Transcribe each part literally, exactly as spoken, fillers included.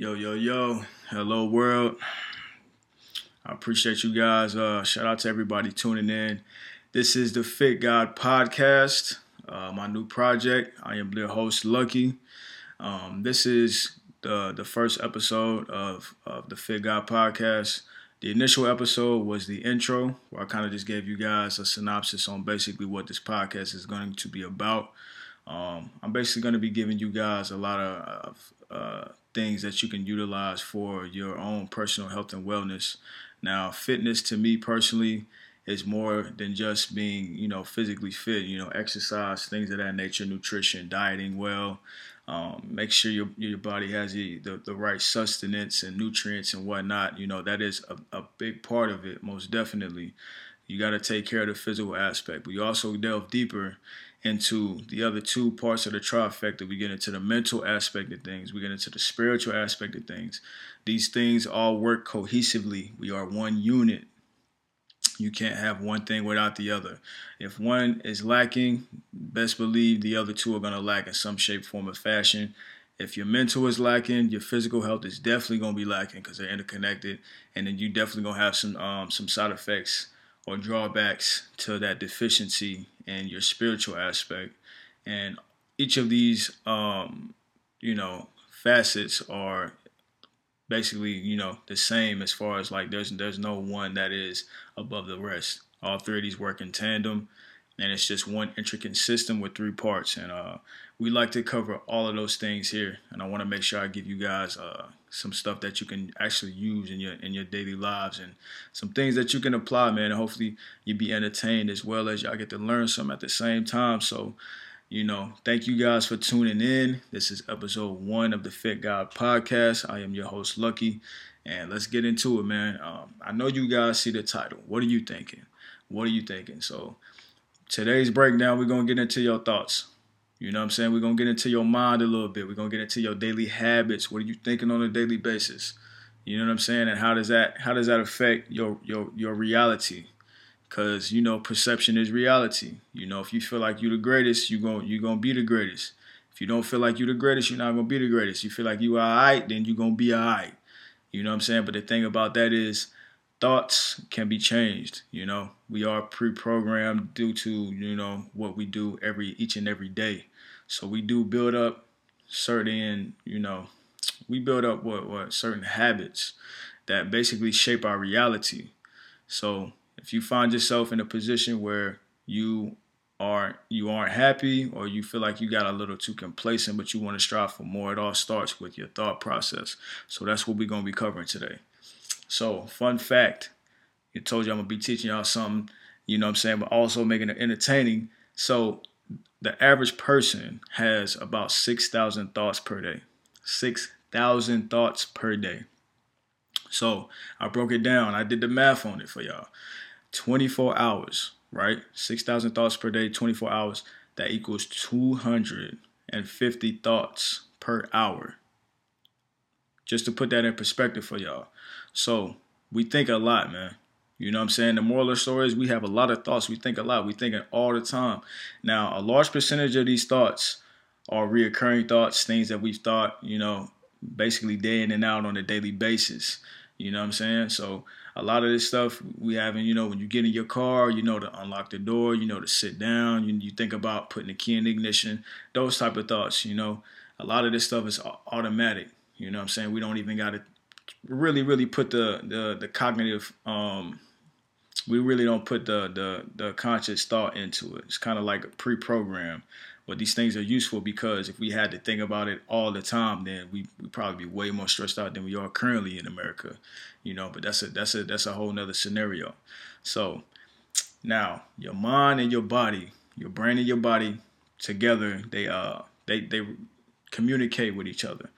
Yo, yo, yo. Hello, world. I appreciate you guys. Uh, shout out to everybody tuning in. This is the Fit God Podcast, uh, my new project. I am their host, Lucky. Um, this is the, the first episode of, of the Fit God Podcast. The initial episode was the intro, where I kind of just gave you guys a synopsis on basically what this podcast is going to be about. Um, I'm basically going to be giving you guys a lot of uh, things that you can utilize for your own personal health and wellness. Now, fitness to me personally is more than just being, you know, physically fit, you know, exercise, things of that nature, nutrition, dieting well. Um, make sure your your body has the, the, the right sustenance and nutrients and whatnot. You know, that is a, a big part of it, most definitely. You got to take care of the physical aspect. But you also delve deeper into the other two parts of the trifecta. We get into the mental aspect of things. We get into the spiritual aspect of things. These things all work cohesively. We are one unit. You can't have one thing without the other. If one is lacking, best believe the other two are going to lack in some shape, form, or fashion. If your mental is lacking, your physical health is definitely going to be lacking because they're interconnected. And then you definitely going to have some um, some side effects or drawbacks to that deficiency in your spiritual aspect. And each of these, um, you know, facets are basically, you know, the same as far as like there's there's no one that is above the rest. All three of these work in tandem, and it's just one intricate system with three parts. And uh, we like to cover all of those things here. And I want to make sure I give you guys uh, some stuff that you can actually use in your in your daily lives and some things that you can apply, man. And hopefully you'll be entertained as well as y'all get to learn some at the same time. So, you know, thank you guys for tuning in. This is episode one of the Fit God Podcast. I am your host, Lucky, and let's get into it, man. Um, I know you guys see the title. What are you thinking? What are you thinking? So today's breakdown, we're going to get into your thoughts. You know what I'm saying? We're going to get into your mind a little bit. We're going to get into your daily habits. What are you thinking on a daily basis? You know what I'm saying? And how does that how does that affect your your your reality? Because, you know, perception is reality. You know, if you feel like you're the greatest, you're going you're gonna be the greatest. If you don't feel like you're the greatest, you're not going to be the greatest. You feel like you're all right, then you're going to be all right. You know what I'm saying? But the thing about that is thoughts can be changed. You know, we are pre-programmed due to, you know, what we do every each and every day. So we do build up certain, you know, we build up what, what certain habits that basically shape our reality. So if you find yourself in a position where you aren't, you aren't happy or you feel like you got a little too complacent, but you want to strive for more, it all starts with your thought process. So that's what we're going to be covering today. So fun fact, I told you I'm going to be teaching y'all something, you know what I'm saying, but also making it entertaining. So the average person has about six thousand thoughts per day, six thousand thoughts per day. So I broke it down. I did the math on it for y'all. twenty-four hours, right? six thousand thoughts per day, twenty-four hours. That equals two hundred fifty thoughts per hour. Just to put that in perspective for y'all. So we think a lot, man. You know what I'm saying? The moral of the story is we have a lot of thoughts. We think a lot. We think it all the time. Now, a large percentage of these thoughts are reoccurring thoughts, things that we've thought, you know, basically day in and out on a daily basis. You know what I'm saying? So a lot of this stuff we having, you know, when you get in your car, you know, to unlock the door, you know, to sit down, you, you think about putting the key in the ignition, those type of thoughts, you know, a lot of this stuff is automatic. You know what I'm saying? We don't even got to really, really put the, the, the cognitive, um, we really don't put the, the, the conscious thought into it. It's kind of like a pre-program, but these things are useful because if we had to think about it all the time, then we we'd probably be way more stressed out than we are currently in America, you know, but that's a, that's a, that's a whole nother scenario. So now your mind and your body, your brain and your body together, they, uh, they, they communicate with each other.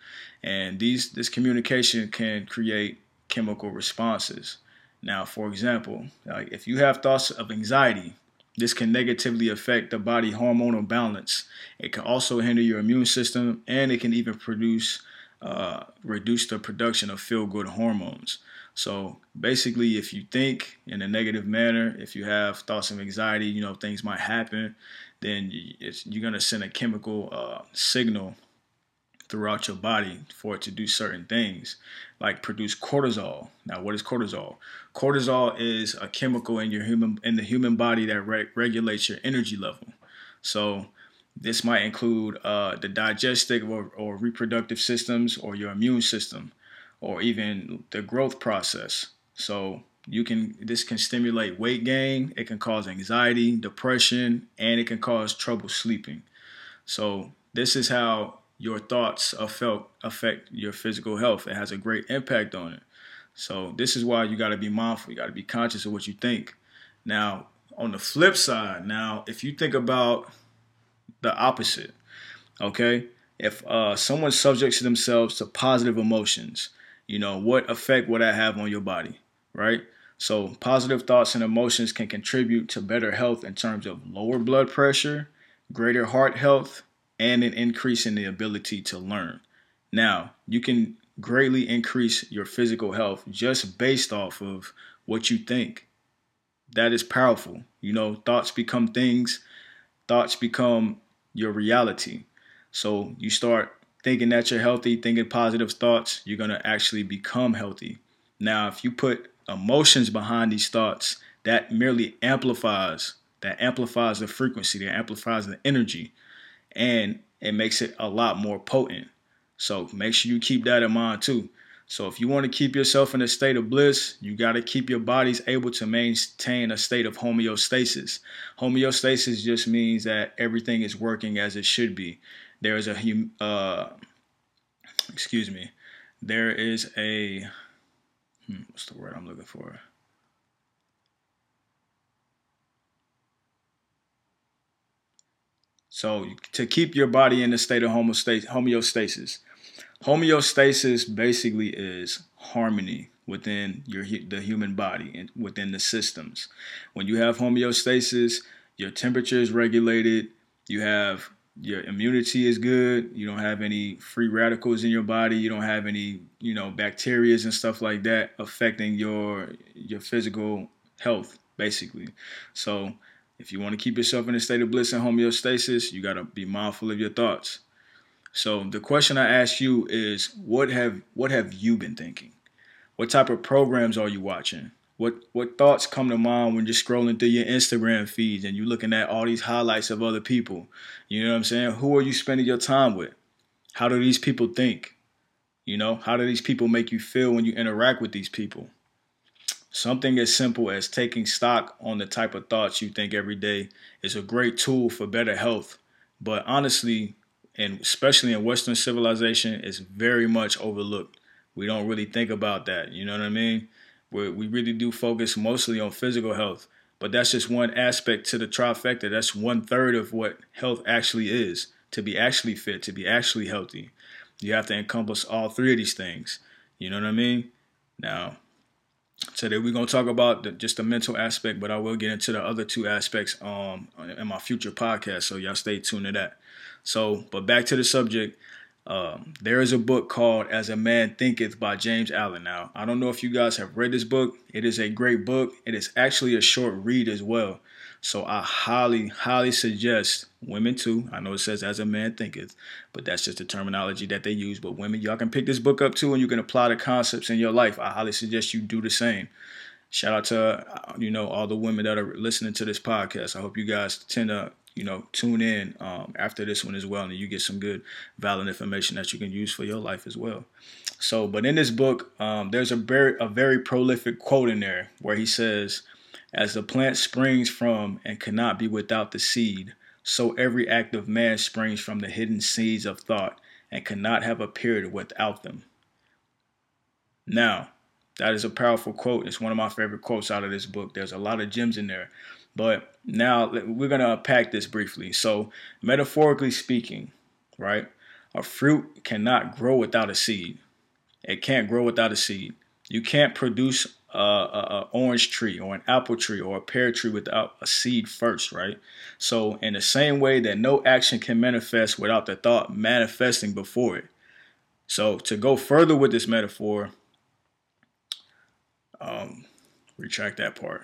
And these, this communication can create chemical responses. Now, for example, like if you have thoughts of anxiety, this can negatively affect the body hormonal balance. It can also hinder your immune system, and it can even produce, uh, reduce the production of feel-good hormones. So basically, if you think in a negative manner, if you have thoughts of anxiety, you know, things might happen, then it's, you're going to send a chemical uh, signal throughout your body for it to do certain things, like produce cortisol. Now, what is cortisol? Cortisol is a chemical in your human in the human body that re- regulates your energy level. So this might include uh, the digestive or, or reproductive systems, or your immune system, or even the growth process. So you can this can stimulate weight gain. It can cause anxiety, depression, and it can cause trouble sleeping. So this is how your thoughts affect your physical health. It has a great impact on it. So this is why you got to be mindful. You got to be conscious of what you think. Now, on the flip side, now, if you think about the opposite, okay, if uh, someone subjects themselves to positive emotions, you know, what effect would that have on your body, right? So positive thoughts and emotions can contribute to better health in terms of lower blood pressure, greater heart health, and an increase in the ability to learn. Now, you can greatly increase your physical health just based off of what you think. That is powerful. You know, thoughts become things. Thoughts become your reality. So you start thinking that you're healthy, thinking positive thoughts, you're going to actually become healthy. Now, if you put emotions behind these thoughts, that merely amplifies That amplifies the frequency, that amplifies the energy, and it makes it a lot more potent. So make sure you keep that in mind too. So if you want to keep yourself in a state of bliss, you got to keep your bodies able to maintain a state of homeostasis. Homeostasis just means that everything is working as it should be. There is a, hum- uh, excuse me, there is a, hmm, what's the word I'm looking for? So to keep your body in a state of homeostasis, homeostasis basically is harmony within your the human body and within the systems. When you have homeostasis, your temperature is regulated, you have your immunity is good, you don't have any free radicals in your body, you don't have any, you know, bacteria and stuff like that affecting your your physical health, basically. So if you want to keep yourself in a state of bliss and homeostasis, you got to be mindful of your thoughts. So the question I ask you is, what have what have you been thinking? What type of programs are you watching? What what thoughts come to mind when you're scrolling through your Instagram feeds and you're looking at all these highlights of other people? You know what I'm saying? Who are you spending your time with? How do these people think? You know, how do these people make you feel when you interact with these people? Something as simple as taking stock on the type of thoughts you think every day is a great tool for better health. But honestly, and especially in Western civilization, it's very much overlooked. We don't really think about that. You know what I mean? We we really do focus mostly on physical health. But that's just one aspect to the trifecta. That's one third of what health actually is. To be actually fit, to be actually healthy, you have to encompass all three of these things. You know what I mean? Now, today we're going to talk about the, just the mental aspect, but I will get into the other two aspects um, in my future podcast, so y'all stay tuned to that. So, but back to the subject, um, there is a book called As a Man Thinketh by James Allen. Now, I don't know if you guys have read this book. It is a great book. It is actually a short read as well. So I highly, highly suggest women too. I know it says As a Man Thinketh, but that's just the terminology that they use. But women, y'all can pick this book up too, and you can apply the concepts in your life. I highly suggest you do the same. Shout out to, you know, all the women that are listening to this podcast. I hope you guys tend to, you know, tune in um, after this one as well, and you get some good, valid information that you can use for your life as well. So, but in this book, um, there's a very, a very prolific quote in there where he says, "As the plant springs from and cannot be without the seed, so every act of man springs from the hidden seeds of thought and cannot have appeared without them." Now, that is a powerful quote. It's one of my favorite quotes out of this book. There's a lot of gems in there. But now we're going to unpack this briefly. So, metaphorically speaking, right, a fruit cannot grow without a seed. It can't grow without a seed. You can't produce a, a, a orange tree or an apple tree or a pear tree without a seed first, right? So in the same way that no action can manifest without the thought manifesting before it. So to go further with this metaphor, um, retract that part.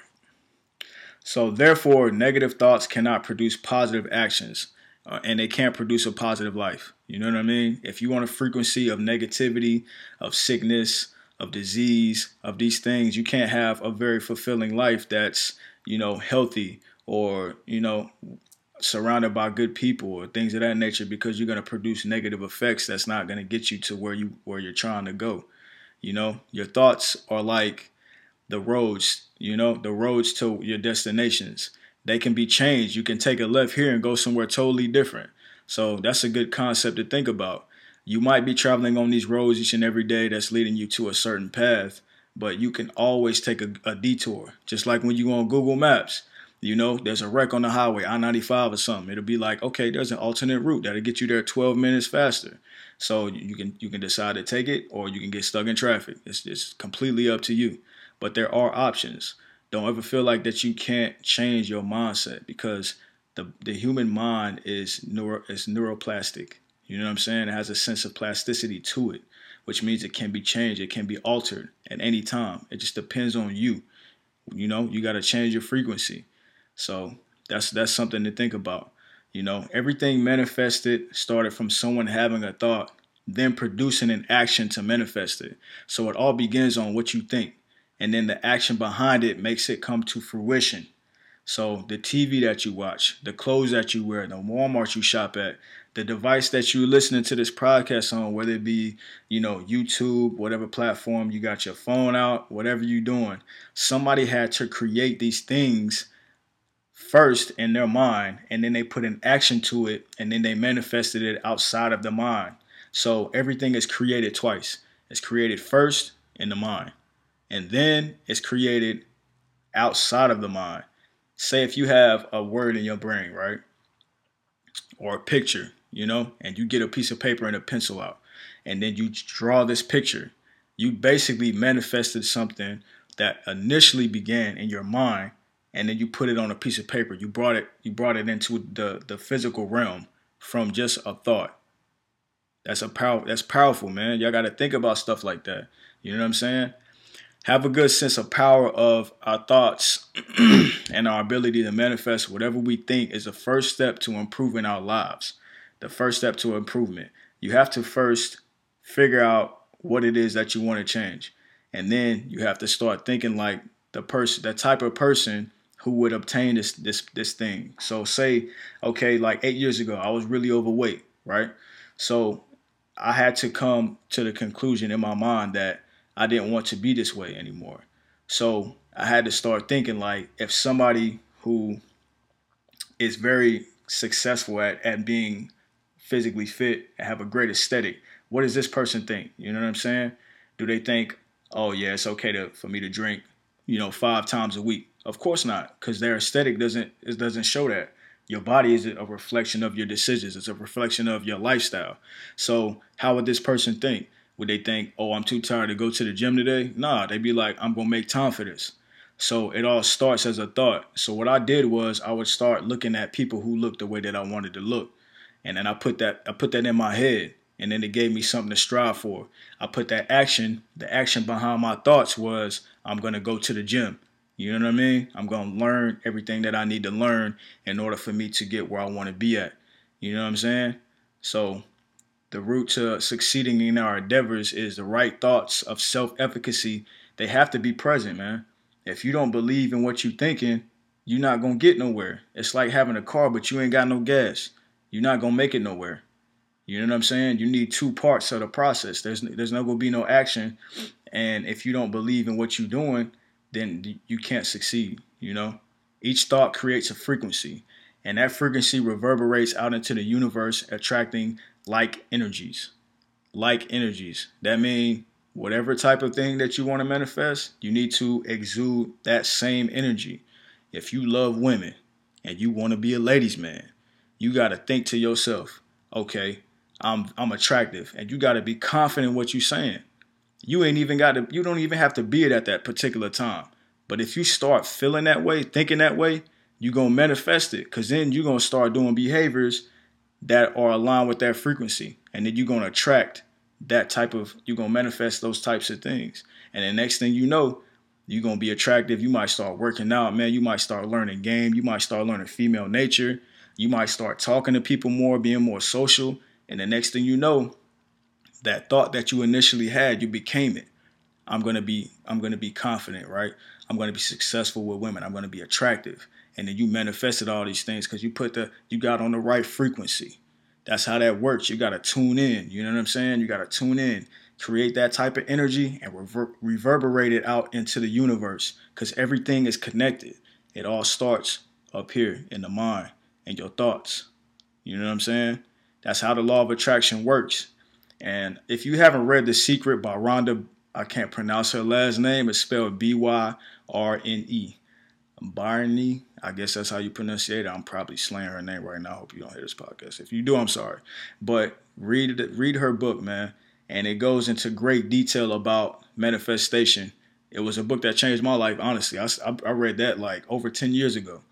So therefore, negative thoughts cannot produce positive actions. uh, and they can't produce a positive life. You know what I mean? If you want a frequency of negativity, of sickness, of disease, of these things, you can't have a very fulfilling life that's, you know, healthy or, you know, surrounded by good people or things of that nature, because you're going to produce negative effects that's not going to get you to where you where you're trying to go. You know, your thoughts are like the roads, you know, the roads to your destinations. They can be changed. You can take a left here and go somewhere totally different. So that's a good concept to think about. You might be traveling on these roads each and every day that's leading you to a certain path, but you can always take a, a detour. Just like when you go on Google Maps, you know, there's a wreck on the highway, I ninety-five or something. It'll be like, okay, there's an alternate route that'll get you there twelve minutes faster. So you can you can decide to take it, or you can get stuck in traffic. It's it's completely up to you. But there are options. Don't ever feel like that you can't change your mindset, because the the human mind is neuro is neuroplastic. You know what I'm saying? It has a sense of plasticity to it, which means it can be changed. It can be altered at any time. It just depends on you. You know, you got to change your frequency. So that's that's something to think about. You know, everything manifested started from someone having a thought, then producing an action to manifest it. So it all begins on what you think, and then the action behind it makes it come to fruition. So the T V that you watch, the clothes that you wear, the Walmart you shop at, the device that you're listening to this podcast on, whether it be, you know, YouTube, whatever platform, you got your phone out, whatever you're doing, somebody had to create these things first in their mind, and then they put an action to it, and then they manifested it outside of the mind. So everything is created twice. It's created first in the mind, and then it's created outside of the mind. Say if you have a word in your brain, right, or a picture, you know, and you get a piece of paper and a pencil out, and then you draw this picture, you basically manifested something that initially began in your mind, and then you put it on a piece of paper. You brought it, you brought it into the, the physical realm from just a thought. That's a power. That's powerful, man. Y'all got to think about stuff like that. You know what I'm saying? Have a good sense of power of our thoughts and our ability to manifest whatever we think is the first step to improving our lives. The first step to improvement. You have to first figure out what it is that you want to change. And then you have to start thinking like the person, the type of person who would obtain this, this, this thing. So say, okay, like eight years ago, I was really overweight, right? So I had to come to the conclusion in my mind that I didn't want to be this way anymore. So I had to start thinking like, if somebody who is very successful at, at being physically fit and have a great aesthetic, what does this person think? You know what I'm saying? Do they think, oh yeah, it's okay to, for me to drink, you know, five times a week? Of course not, because their aesthetic doesn't, it doesn't show that. Your body is a reflection of your decisions. It's a reflection of your lifestyle. So how would this person think? Would they think, oh, I'm too tired to go to the gym today? Nah, they'd be like, I'm going to make time for this. So it all starts as a thought. So what I did was I would start looking at people who looked the way that I wanted to look. And then I put that I put that in my head. And then it gave me something to strive for. I put that action. The action behind my thoughts was I'm going to go to the gym. You know what I mean? I'm going to learn everything that I need to learn in order for me to get where I want to be at. You know what I'm saying? So the route to succeeding in our endeavors is the right thoughts of self-efficacy. They have to be present, man. If you don't believe in what you're thinking, you're not going to get nowhere. It's like having a car, but you ain't got no gas. You're not going to make it nowhere. You know what I'm saying? You need two parts of the process. There's there's not going to be no action. And if you don't believe in what you're doing, then you can't succeed, you know? Each thought creates a frequency, and that frequency reverberates out into the universe, attracting like energies, like energies. That means whatever type of thing that you want to manifest, you need to exude that same energy. If you love women and you want to be a ladies' man, you got to think to yourself, okay, I'm I'm attractive, and you got to be confident in what you're saying. You ain't even got to. You don't even have to be it at that particular time. But if you start feeling that way, thinking that way, you're going to manifest it, because then you're going to start doing behaviors that are aligned with that frequency. And then you're going to attract that type of, you're going to manifest those types of things. And the next thing you know, you're going to be attractive. You might start working out, man. You might start learning game. You might start learning female nature. You might start talking to people more, being more social. And the next thing you know, that thought that you initially had, you became it. I'm going to be I'm going to be confident, right? I'm going to be successful with women. I'm going to be attractive. And then you manifested all these things because you put the you got on the right frequency. That's how that works. You got to tune in. You know what I'm saying? You got to tune in, create that type of energy and rever- reverberate it out into the universe because everything is connected. It all starts up here in the mind and your thoughts. You know what I'm saying? That's how the law of attraction works. And if you haven't read The Secret by Rhonda, I can't pronounce her last name. It's spelled B Y R N E. Byrne, I guess that's how you pronounce it. I'm probably slaying her name right now. I hope you don't hear this podcast. If you do, I'm sorry. But read read her book, man. And it goes into great detail about manifestation. It was a book that changed my life, honestly. I, I read that like over ten years ago.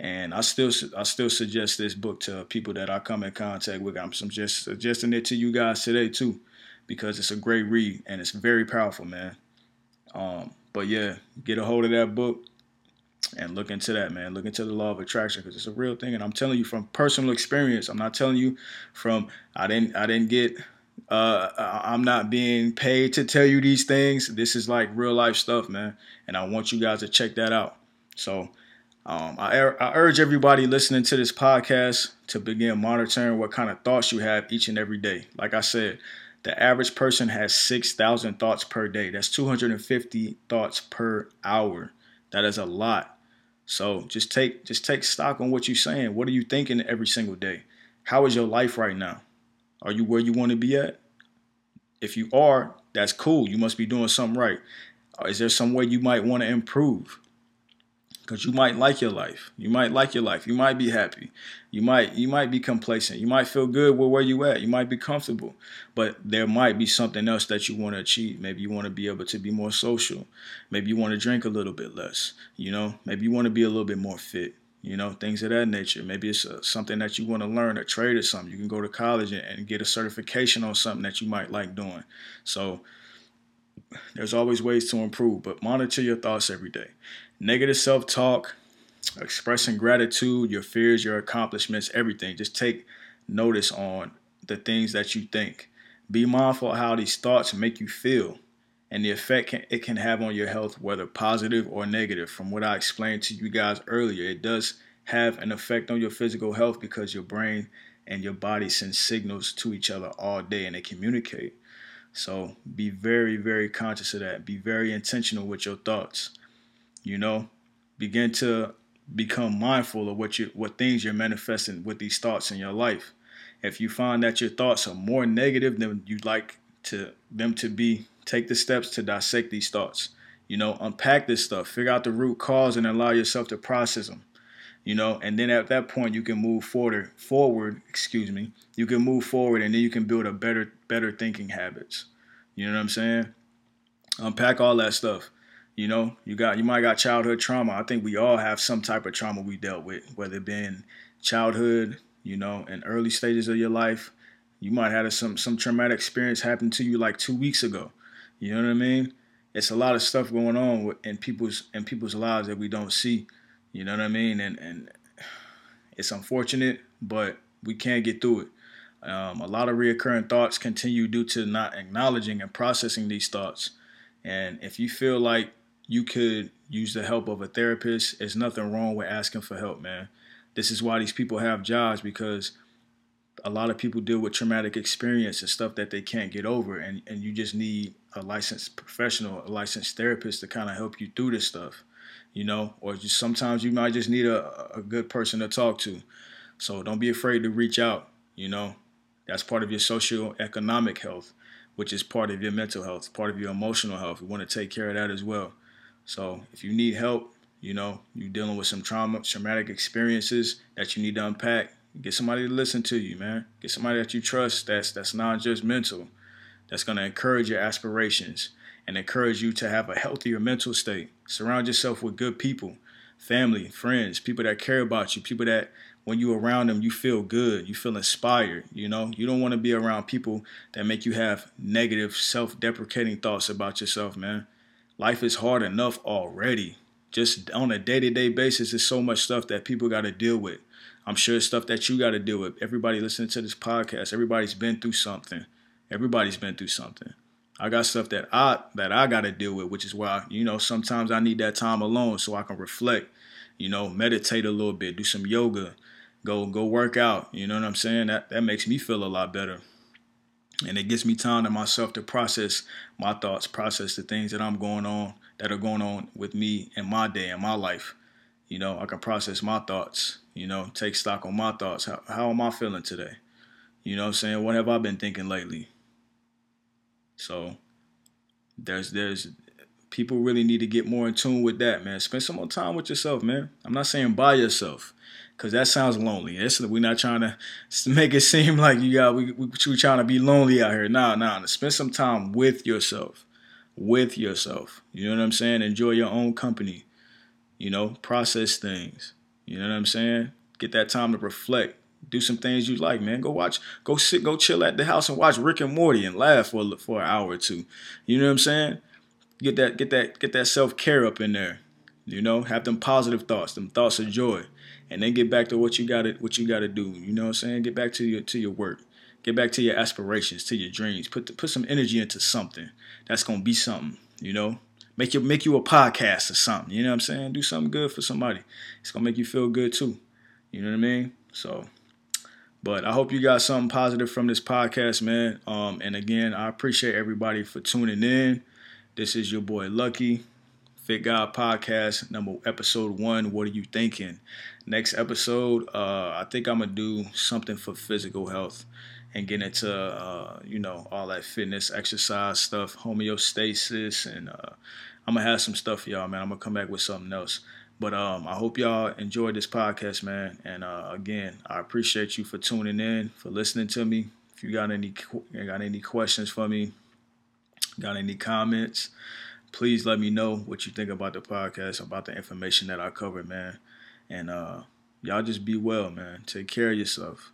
And I still I still suggest this book to people that I come in contact with. I'm just suggesting it to you guys today, too, because it's a great read and it's very powerful, man. Um, but, yeah, get a hold of that book and look into that, man. Look into the law of attraction because it's a real thing. And I'm telling you from personal experience. I'm not telling you from I didn't I didn't get uh, I'm not being paid to tell you these things. This is like real life stuff, man. And I want you guys to check that out. So Um, I, I urge everybody listening to this podcast to begin monitoring what kind of thoughts you have each and every day. Like I said, the average person has six thousand thoughts per day. That's two hundred fifty thoughts per hour. That is a lot. So just take just take stock on what you're saying. What are you thinking every single day? How is your life right now? Are you where you want to be at? If you are, that's cool. You must be doing something right. Is there some way you might want to improve? Because you might like your life. You might like your life. You might be happy. You might you might be complacent. You might feel good with where you at. You might be comfortable. But there might be something else that you want to achieve. Maybe you want to be able to be more social. Maybe you want to drink a little bit less. You know, maybe you want to be a little bit more fit. You know, things of that nature. Maybe it's uh, something that you want to learn, a trade or something. You can go to college and, and get a certification on something that you might like doing. So there's always ways to improve, but monitor your thoughts every day. Negative self-talk, expressing gratitude, your fears, your accomplishments, everything. Just take notice on the things that you think. Be mindful of how these thoughts make you feel and the effect can, it can have on your health, whether positive or negative. From what I explained to you guys earlier, it does have an effect on your physical health because your brain and your body send signals to each other all day and they communicate. So be very, very conscious of that. Be very intentional with your thoughts. You know, begin to become mindful of what you, what things you're manifesting with these thoughts in your life. If you find that your thoughts are more negative than you'd like to them to be, take the steps to dissect these thoughts. You know, unpack this stuff, figure out the root cause and allow yourself to process them. You know, and then at that point you can move forward, forward, excuse me, you can move forward and then you can build a better, better thinking habits. You know what I'm saying? Unpack all that stuff. You know, you got you might got childhood trauma. I think we all have some type of trauma we dealt with, whether it been childhood, you know, in early stages of your life. You might have had some some traumatic experience happen to you like two weeks ago. You know what I mean? It's a lot of stuff going on with, in people's in people's lives that we don't see. You know what I mean? And and it's unfortunate, but we can't get through it. Um, a lot of reoccurring thoughts continue due to not acknowledging and processing these thoughts. And if you feel like you could use the help of a therapist. There's nothing wrong with asking for help, man. This is why these people have jobs, because a lot of people deal with traumatic experience and stuff that they can't get over. And, and you just need a licensed professional, a licensed therapist to kind of help you through this stuff, you know, or just sometimes you might just need a, a good person to talk to. So don't be afraid to reach out. You know, that's part of your socioeconomic health, which is part of your mental health, part of your emotional health. We want to take care of that as well. So if you need help, you know, you're dealing with some trauma, traumatic experiences that you need to unpack, get somebody to listen to you, man. Get somebody that you trust that's that's non-judgmental, that's going to encourage your aspirations and encourage you to have a healthier mental state. Surround yourself with good people, family, friends, people that care about you, people that when you're around them, you feel good, you feel inspired, you know. You don't want to be around people that make you have negative, self-deprecating thoughts about yourself, man. Life is hard enough already. Just on a day-to-day basis, there's so much stuff that people got to deal with. I'm sure it's stuff that you got to deal with. Everybody listening to this podcast, everybody's been through something. Everybody's been through something. I got stuff that I that I got to deal with, which is why, you know, sometimes I need that time alone so I can reflect, you know, meditate a little bit, do some yoga, go go work out. You know what I'm saying? That that makes me feel a lot better. And it gives me time to myself to process my thoughts, process the things that I'm going on, that are going on with me in my day, in my life. You know, I can process my thoughts, you know, take stock on my thoughts. How, how am I feeling today? You know what I'm saying? What have I been thinking lately? So there's there's people really need to get more in tune with that, man. Spend some more time with yourself, man. I'm not saying by yourself, because that sounds lonely. It's, we're not trying to make it seem like you got we, we we're trying to be lonely out here. Nah, nah. Spend some time with yourself, with yourself. You know what I'm saying? Enjoy your own company. You know, process things. You know what I'm saying? Get that time to reflect. Do some things you like, man. Go watch, go sit, go chill at the house and watch Rick and Morty and laugh for for an hour or two. You know what I'm saying? Get that, get that, get that self-care up in there. You know, have them positive thoughts, them thoughts of joy, and then get back to what you got to, what you got to do. You know what I'm saying? Get back to your to your work. Get back to your aspirations, to your dreams. Put the, put some energy into something that's gonna be something. You know, make you make you a podcast or something. You know what I'm saying? Do something good for somebody. It's gonna make you feel good too. You know what I mean? So. But I hope you got something positive from this podcast, man. Um, and again, I appreciate everybody for tuning in. This is your boy Lucky, Fit God Podcast, number episode one. What are you thinking? Next episode, uh, I think I'm gonna do something for physical health and get into uh, you know, all that fitness, exercise stuff, homeostasis, and uh, I'm gonna have some stuff for y'all, man. I'm gonna come back with something else. But um, I hope y'all enjoyed this podcast, man. And uh, again, I appreciate you for tuning in, for listening to me. If you got any got any questions for me, got any comments, please let me know what you think about the podcast, about the information that I covered, man. And uh, y'all just be well, man. Take care of yourself.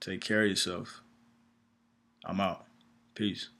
Take care of yourself. I'm out. Peace.